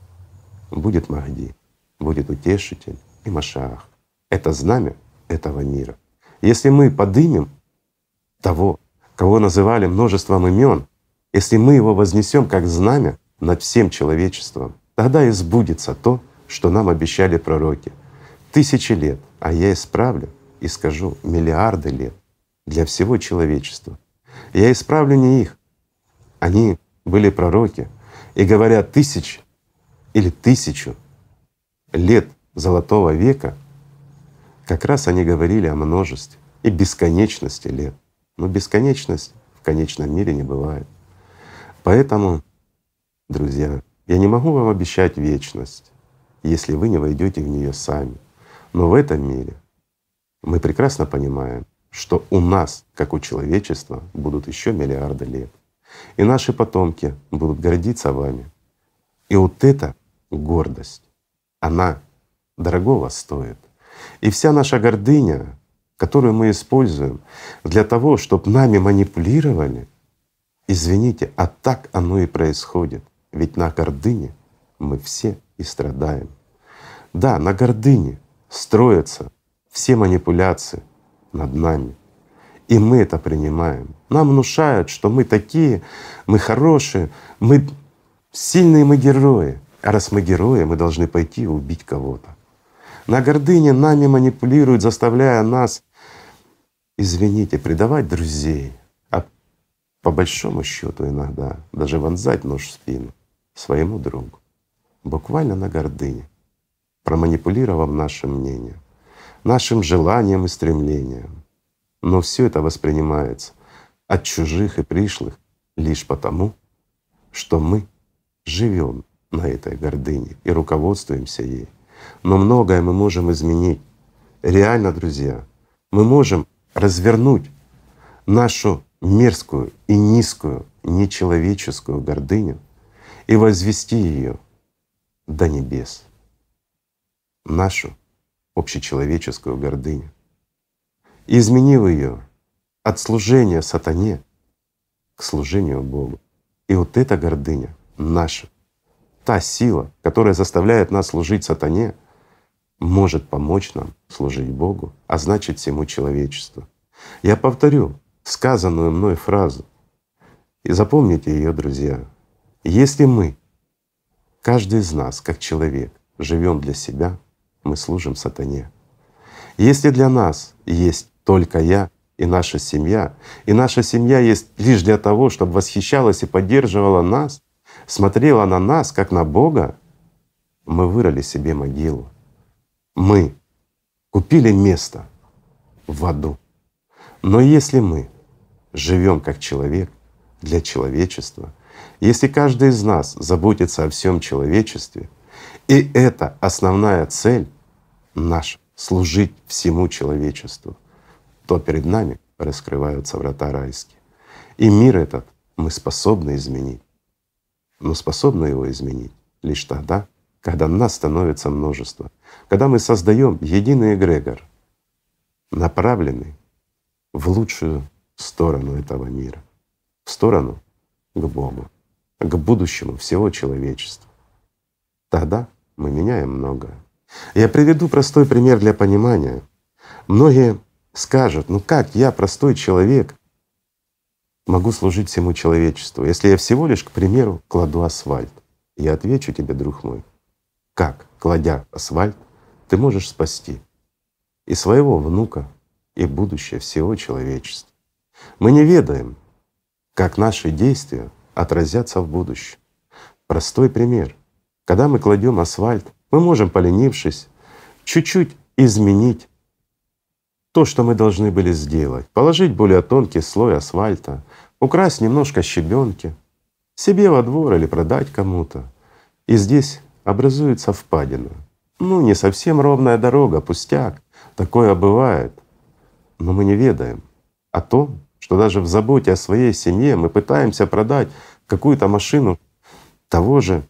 будет Махди, будет Утешитель и Машаах. Это знамя этого мира. Если мы подымем того, кого называли множеством имен, если мы его вознесем как знамя над всем человечеством, тогда и сбудется то, что нам обещали пророки. Тысячи лет, а я исправлю и скажу миллиарды лет для всего человечества. Я исправлю не их. Они были пророки, и говоря тысяч или тысячу лет Золотого века, как раз они говорили о множестве и бесконечности лет. Но бесконечность в конечном мире не бывает. Поэтому, друзья, я не могу вам обещать вечность, если вы не войдете в нее сами. Но в этом мире мы прекрасно понимаем, что у нас, как у человечества, будут еще миллиарды лет. И наши потомки будут гордиться вами. И вот эта гордость, она дорогого стоит. И вся наша гордыня, которую мы используем для того, чтобы нами манипулировали, извините, а так оно и происходит. Ведь на гордыне мы все и страдаем. Да, на гордыне строятся все манипуляции над нами. И мы это принимаем. Нам внушают, что мы такие, мы хорошие, мы сильные, мы герои. А раз мы герои, мы должны пойти и убить кого-то. На гордыне нами манипулируют, заставляя нас, извините, предавать друзей, а по большому счету иногда даже вонзать нож в спину своему другу. Буквально на гордыне, проманипулировав наше мнение, нашим желанием и стремлением. Но все это воспринимается от чужих и пришлых лишь потому, что мы живем на этой гордыне и руководствуемся ей. Но многое мы можем изменить. Реально, друзья, мы можем развернуть нашу мерзкую и низкую, нечеловеческую гордыню и возвести ее до небес, нашу общечеловеческую гордыню. И изменив ее от служения сатане к служению Богу. И вот эта гордыня наша, та сила, которая заставляет нас служить сатане, может помочь нам служить Богу, а значит всему человечеству. Я повторю сказанную мной фразу, и запомните ее, друзья. Если мы, каждый из нас, как человек, живем для себя, мы служим сатане. Если для нас есть только я и наша семья, и наша семья есть лишь для того, чтобы восхищалась и поддерживала нас, смотрела на нас, как на Бога, мы вырыли себе могилу. Мы купили место в аду. Но если мы живем как человек для человечества, если каждый из нас заботится о всем человечестве, и это основная цель наша — служить всему человечеству, то перед нами раскрываются врата райские. И мир этот мы способны изменить. Но способны его изменить лишь тогда, когда нас становится множество, когда мы создаем единый эгрегор, направленный в лучшую сторону этого мира, в сторону к Богу, к будущему всего человечества. Тогда мы меняем многое. Я приведу простой пример для понимания. Многие скажут: ну как я, простой человек, могу служить всему человечеству, если я всего лишь, к примеру, кладу асфальт? Я отвечу тебе, друг мой, как, кладя асфальт, ты можешь спасти и своего внука, и будущее всего человечества. Мы не ведаем, как наши действия отразятся в будущем. Простой пример. Когда мы кладем асфальт, мы можем, поленившись, чуть-чуть изменить то, что мы должны были сделать, положить более тонкий слой асфальта, украсть немножко щебенки себе во двор или продать кому-то. И здесь образуется впадина. Ну, не совсем ровная дорога, пустяк. Такое бывает. Но мы не ведаем о том, что даже в заботе о своей семье мы пытаемся продать какую-то машину того же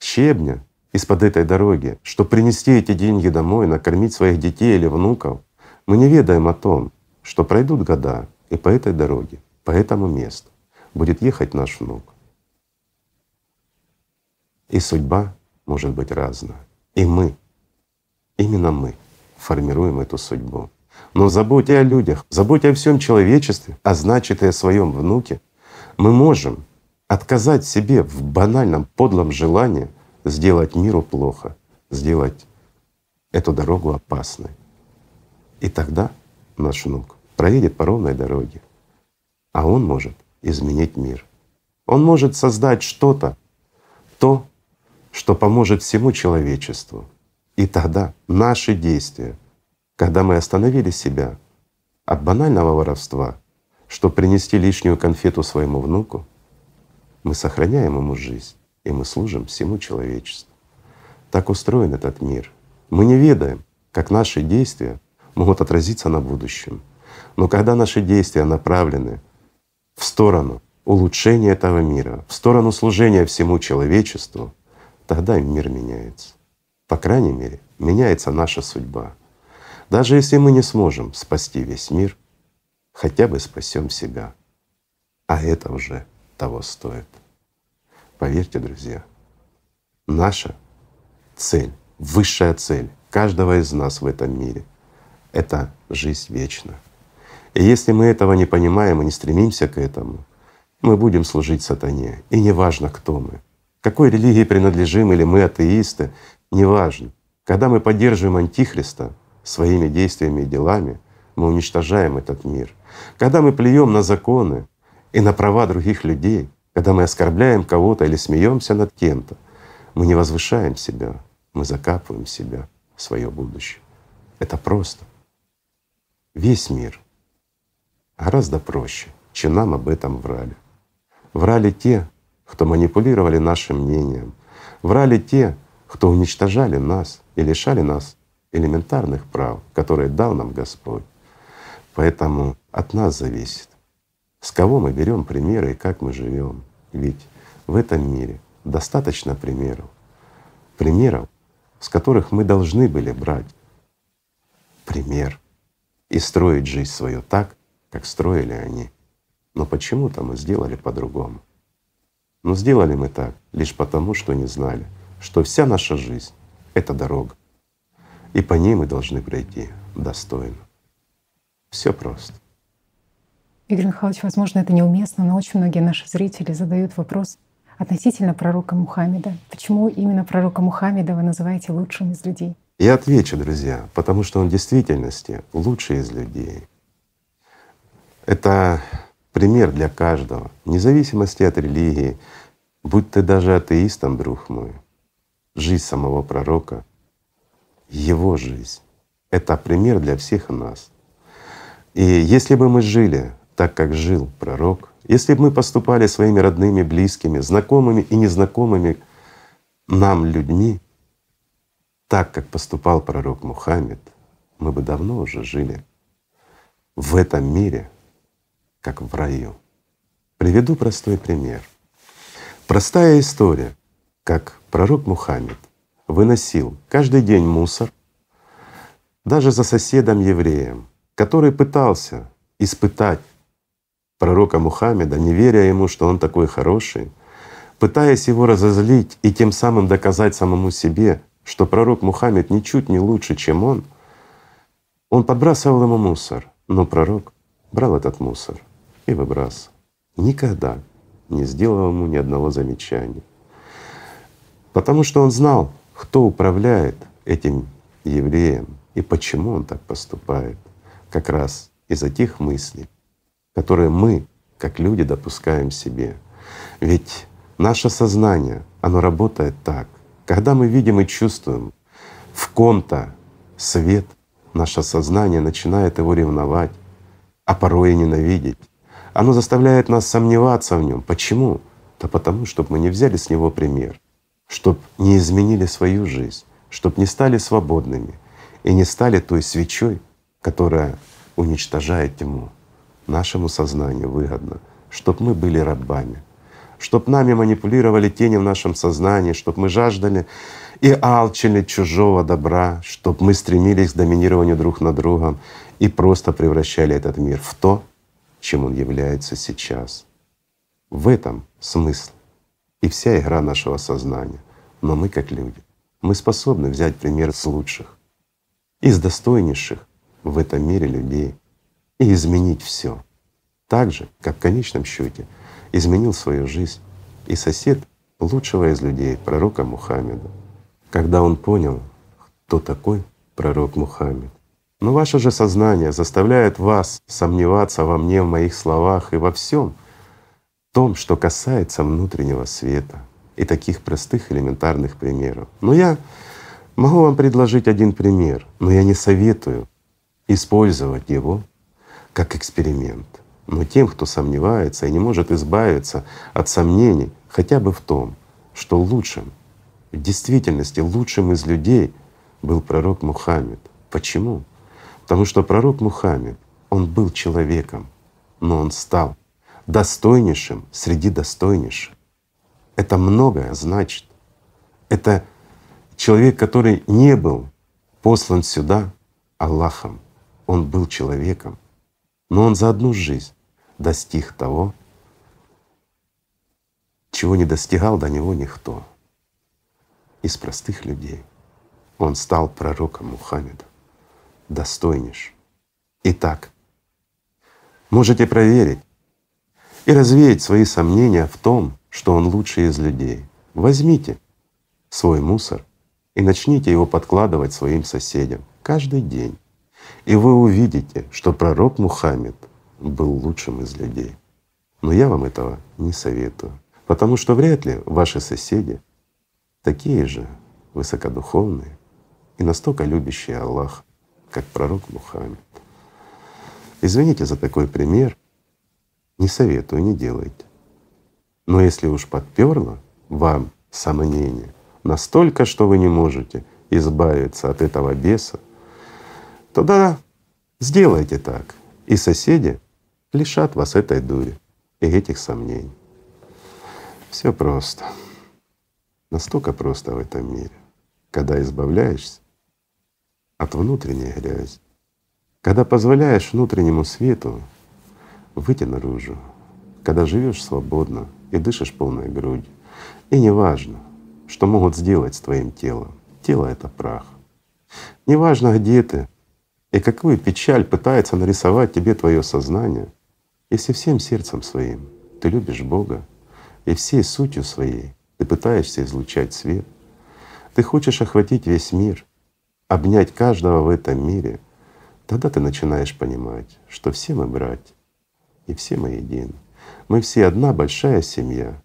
щебня из-под этой дороги, чтобы принести эти деньги домой, накормить своих детей или внуков. Мы не ведаем о том, что пройдут года, и по этой дороге, по этому месту будет ехать наш внук. И судьба может быть разная. И мы, именно мы формируем эту судьбу. Но в заботе о людях, в заботе о всем человечестве, а значит и о своем внуке, мы можем отказать себе в банальном подлом желании сделать миру плохо, сделать эту дорогу опасной. И тогда наш внук проедет по ровной дороге, а он может изменить мир. Он может создать что-то, то, что поможет всему человечеству. И тогда наши действия, когда мы остановили себя от банального воровства, чтобы принести лишнюю конфету своему внуку, мы сохраняем ему жизнь, и мы служим всему человечеству. Так устроен этот мир. Мы не ведаем, как наши действия могут отразиться на будущем. Но когда наши действия направлены в сторону улучшения этого мира, в сторону служения всему человечеству, тогда мир меняется. По крайней мере, меняется наша судьба. Даже если мы не сможем спасти весь мир, хотя бы спасем себя. А это уже того стоит. Поверьте, друзья, наша цель, высшая цель каждого из нас в этом мире — это жизнь вечна. И если мы этого не понимаем и не стремимся к этому, мы будем служить сатане. И неважно, кто мы, какой религии принадлежим, или мы атеисты, неважно. Когда мы поддерживаем Антихриста своими действиями и делами, мы уничтожаем этот мир. Когда мы плюем на законы и на права других людей, когда мы оскорбляем кого-то или смеемся над кем-то, мы не возвышаем себя, мы закапываем себя в свое будущее. Это просто. Весь мир гораздо проще, чем нам об этом врали. Врали те, кто манипулировали нашим мнением, врали те, кто уничтожали нас и лишали нас элементарных прав, которые дал нам Господь. Поэтому от нас зависит, с кого мы берем примеры и как мы живем. Ведь в этом мире достаточно примеров, примеров, с которых мы должны были брать пример и строить жизнь свою так, как строили они. Но почему-то мы сделали по-другому. Но сделали мы так лишь потому, что не знали, что вся наша жизнь — это дорога, и по ней мы должны пройти достойно. Все просто. Игорь Михайлович, возможно, это неуместно, но очень многие наши зрители задают вопрос относительно пророка Мухаммеда. Почему именно пророка Мухаммеда вы называете лучшим из людей? Я отвечу, друзья, потому что он в действительности лучший из людей. Это пример для каждого, вне зависимости от религии. Будь ты даже атеистом, друг мой, жизнь самого пророка, его жизнь — это пример для всех нас. И если бы мы жили так, как жил пророк, если бы мы поступали своими родными, близкими, знакомыми и незнакомыми нам людьми так, как поступал пророк Мухаммед, мы бы давно уже жили в этом мире, как в раю. Приведу простой пример. Простая история, как пророк Мухаммед выносил каждый день мусор даже за соседом-евреем, который пытался испытать пророка Мухаммеда, не веря ему, что он такой хороший, пытаясь его разозлить и тем самым доказать самому себе, что пророк Мухаммед ничуть не лучше, чем он, он подбрасывал ему мусор, но пророк брал этот мусор и выбрасывал. Никогда не сделал ему ни одного замечания. Потому что он знал, кто управляет этим евреем и почему он так поступает. Как раз из-за тех мыслей, которые мы как люди допускаем себе. Ведь наше сознание, оно работает так. Когда мы видим и чувствуем в ком-то свет, наше сознание начинает его ревновать, а порой и ненавидеть. Оно заставляет нас сомневаться в нем. Почему? Да потому, чтобы мы не взяли с него пример, чтобы не изменили свою жизнь, чтобы не стали свободными и не стали той свечой, которая уничтожает тьму. Нашему сознанию выгодно, чтобы мы были рабами, чтобы нами манипулировали тени в нашем сознании, чтобы мы жаждали и алчили чужого добра, чтобы мы стремились к доминированию друг над другом и просто превращали этот мир в то, чем он является сейчас. В этом смысл и вся игра нашего сознания. Но мы, как люди, мы способны взять пример с лучших, из достойнейших в этом мире людей и изменить все, так же, как в конечном счете изменил свою жизнь и сосед лучшего из людей, пророка Мухаммеда, когда он понял, кто такой пророк Мухаммед. Но ваше же сознание заставляет вас сомневаться во мне, в моих словах и во всем том, что касается внутреннего света и таких простых элементарных примеров. Но я могу вам предложить один пример, но я не советую использовать его как эксперимент. Но тем, кто сомневается и не может избавиться от сомнений хотя бы в том, что лучшим, в действительности лучшим из людей был пророк Мухаммед. Почему? Потому что пророк Мухаммед, он был человеком, но он стал достойнейшим среди достойнейших. Это многое значит. Это человек, который не был послан сюда Аллахом. Он был человеком, но он за одну жизнь достиг того, чего не достигал до него никто из простых людей. Он стал пророком Мухаммеда, достойнейшим. Итак, можете проверить и развеять свои сомнения в том, что он лучший из людей. Возьмите свой мусор и начните его подкладывать своим соседям каждый день. И вы увидите, что пророк Мухаммед был лучшим из людей. Но я вам этого не советую, потому что вряд ли ваши соседи такие же высокодуховные и настолько любящие Аллаха, как пророк Мухаммед. Извините за такой пример, не советую, не делайте. Но если уж подперло вам сомнение настолько, что вы не можете избавиться от этого беса, то да, сделайте так, и соседи лишат вас этой дури и этих сомнений. Все просто. Настолько просто в этом мире, когда избавляешься от внутренней грязи, когда позволяешь внутреннему свету выйти наружу, когда живешь свободно и дышишь полной грудью. И не важно, что могут сделать с твоим телом. Тело — это прах. Не важно, где ты и какую печаль пытается нарисовать тебе твое сознание, если всем сердцем своим ты любишь Бога и всей сутью своей ты пытаешься излучать свет, ты хочешь охватить весь мир, обнять каждого в этом мире, тогда ты начинаешь понимать, что все мы братья и все мы едины. Мы все одна большая семья,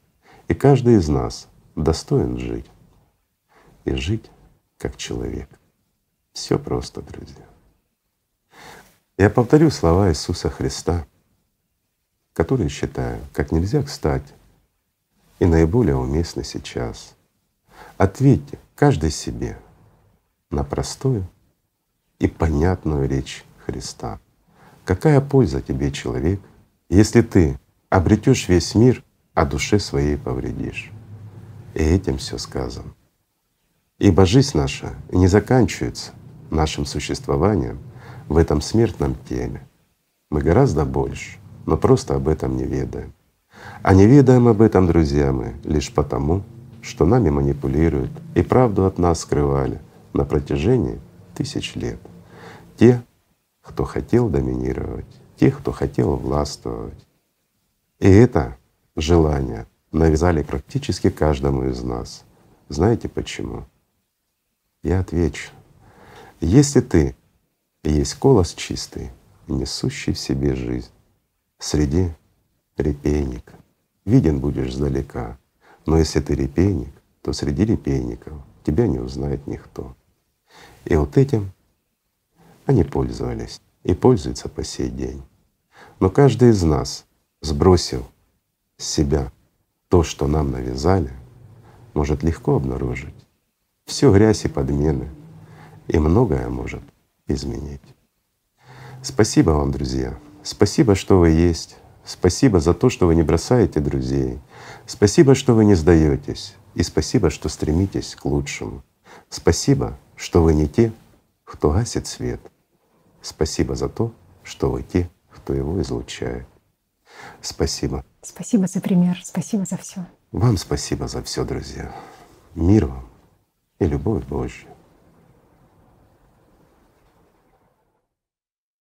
и каждый из нас достоин жить. И жить как человек. Все просто, друзья. Я повторю слова Иисуса Христа, которые считаю как нельзя кстати и наиболее уместны сейчас. Ответьте каждый себе на простую и понятную речь Христа. Какая польза тебе, человек, если ты обретешь весь мир, а душе своей повредишь? И этим все сказано. Ибо жизнь наша не заканчивается нашим существованием в этом смертном теле. Мы гораздо больше, но просто об этом не ведаем. А не ведаем об этом, друзья, мы лишь потому, что нами манипулируют и правду от нас скрывали на протяжении тысяч лет. Те, кто хотел доминировать, те, кто хотел властвовать. И это желание навязали практически каждому из нас. Знаете почему? Я отвечу. Если ты есть колос чистый, несущий в себе жизнь среди репейник. Виден будешь издалека, но если ты репейник, то среди репейников тебя не узнает никто. И вот этим они пользовались и пользуются по сей день. Но каждый из нас, сбросив с себя то, что нам навязали, может легко обнаружить всю грязь и подмены, и многое может изменить. Спасибо вам, друзья. Спасибо, что вы есть. Спасибо за то, что вы не бросаете друзей. Спасибо, что вы не сдаетесь. И спасибо, что стремитесь к лучшему. Спасибо, что вы не те, кто гасит свет. Спасибо за то, что вы те, кто его излучает. Спасибо. Спасибо за пример. Спасибо за все. Вам спасибо за все, друзья. Мир вам и любовь Божья.